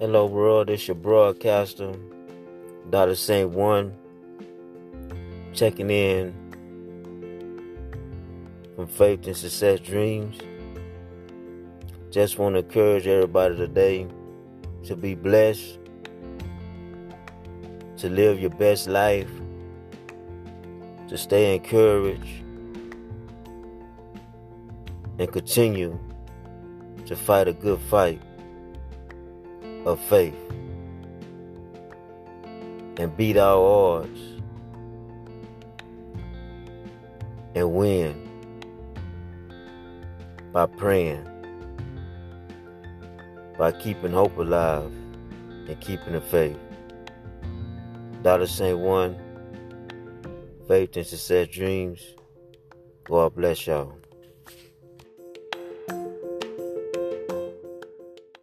Hello world, it's your broadcaster, Dr. Saint One, checking in from Faith and Success Dreams. Just want to encourage everybody today to be blessed, to live your best life, to stay encouraged, and continue to fight a good fight of faith and beat our odds and win by praying, by keeping hope alive and keeping the faith. Dr. Saint One, Faith and Success Dreams. God bless y'all.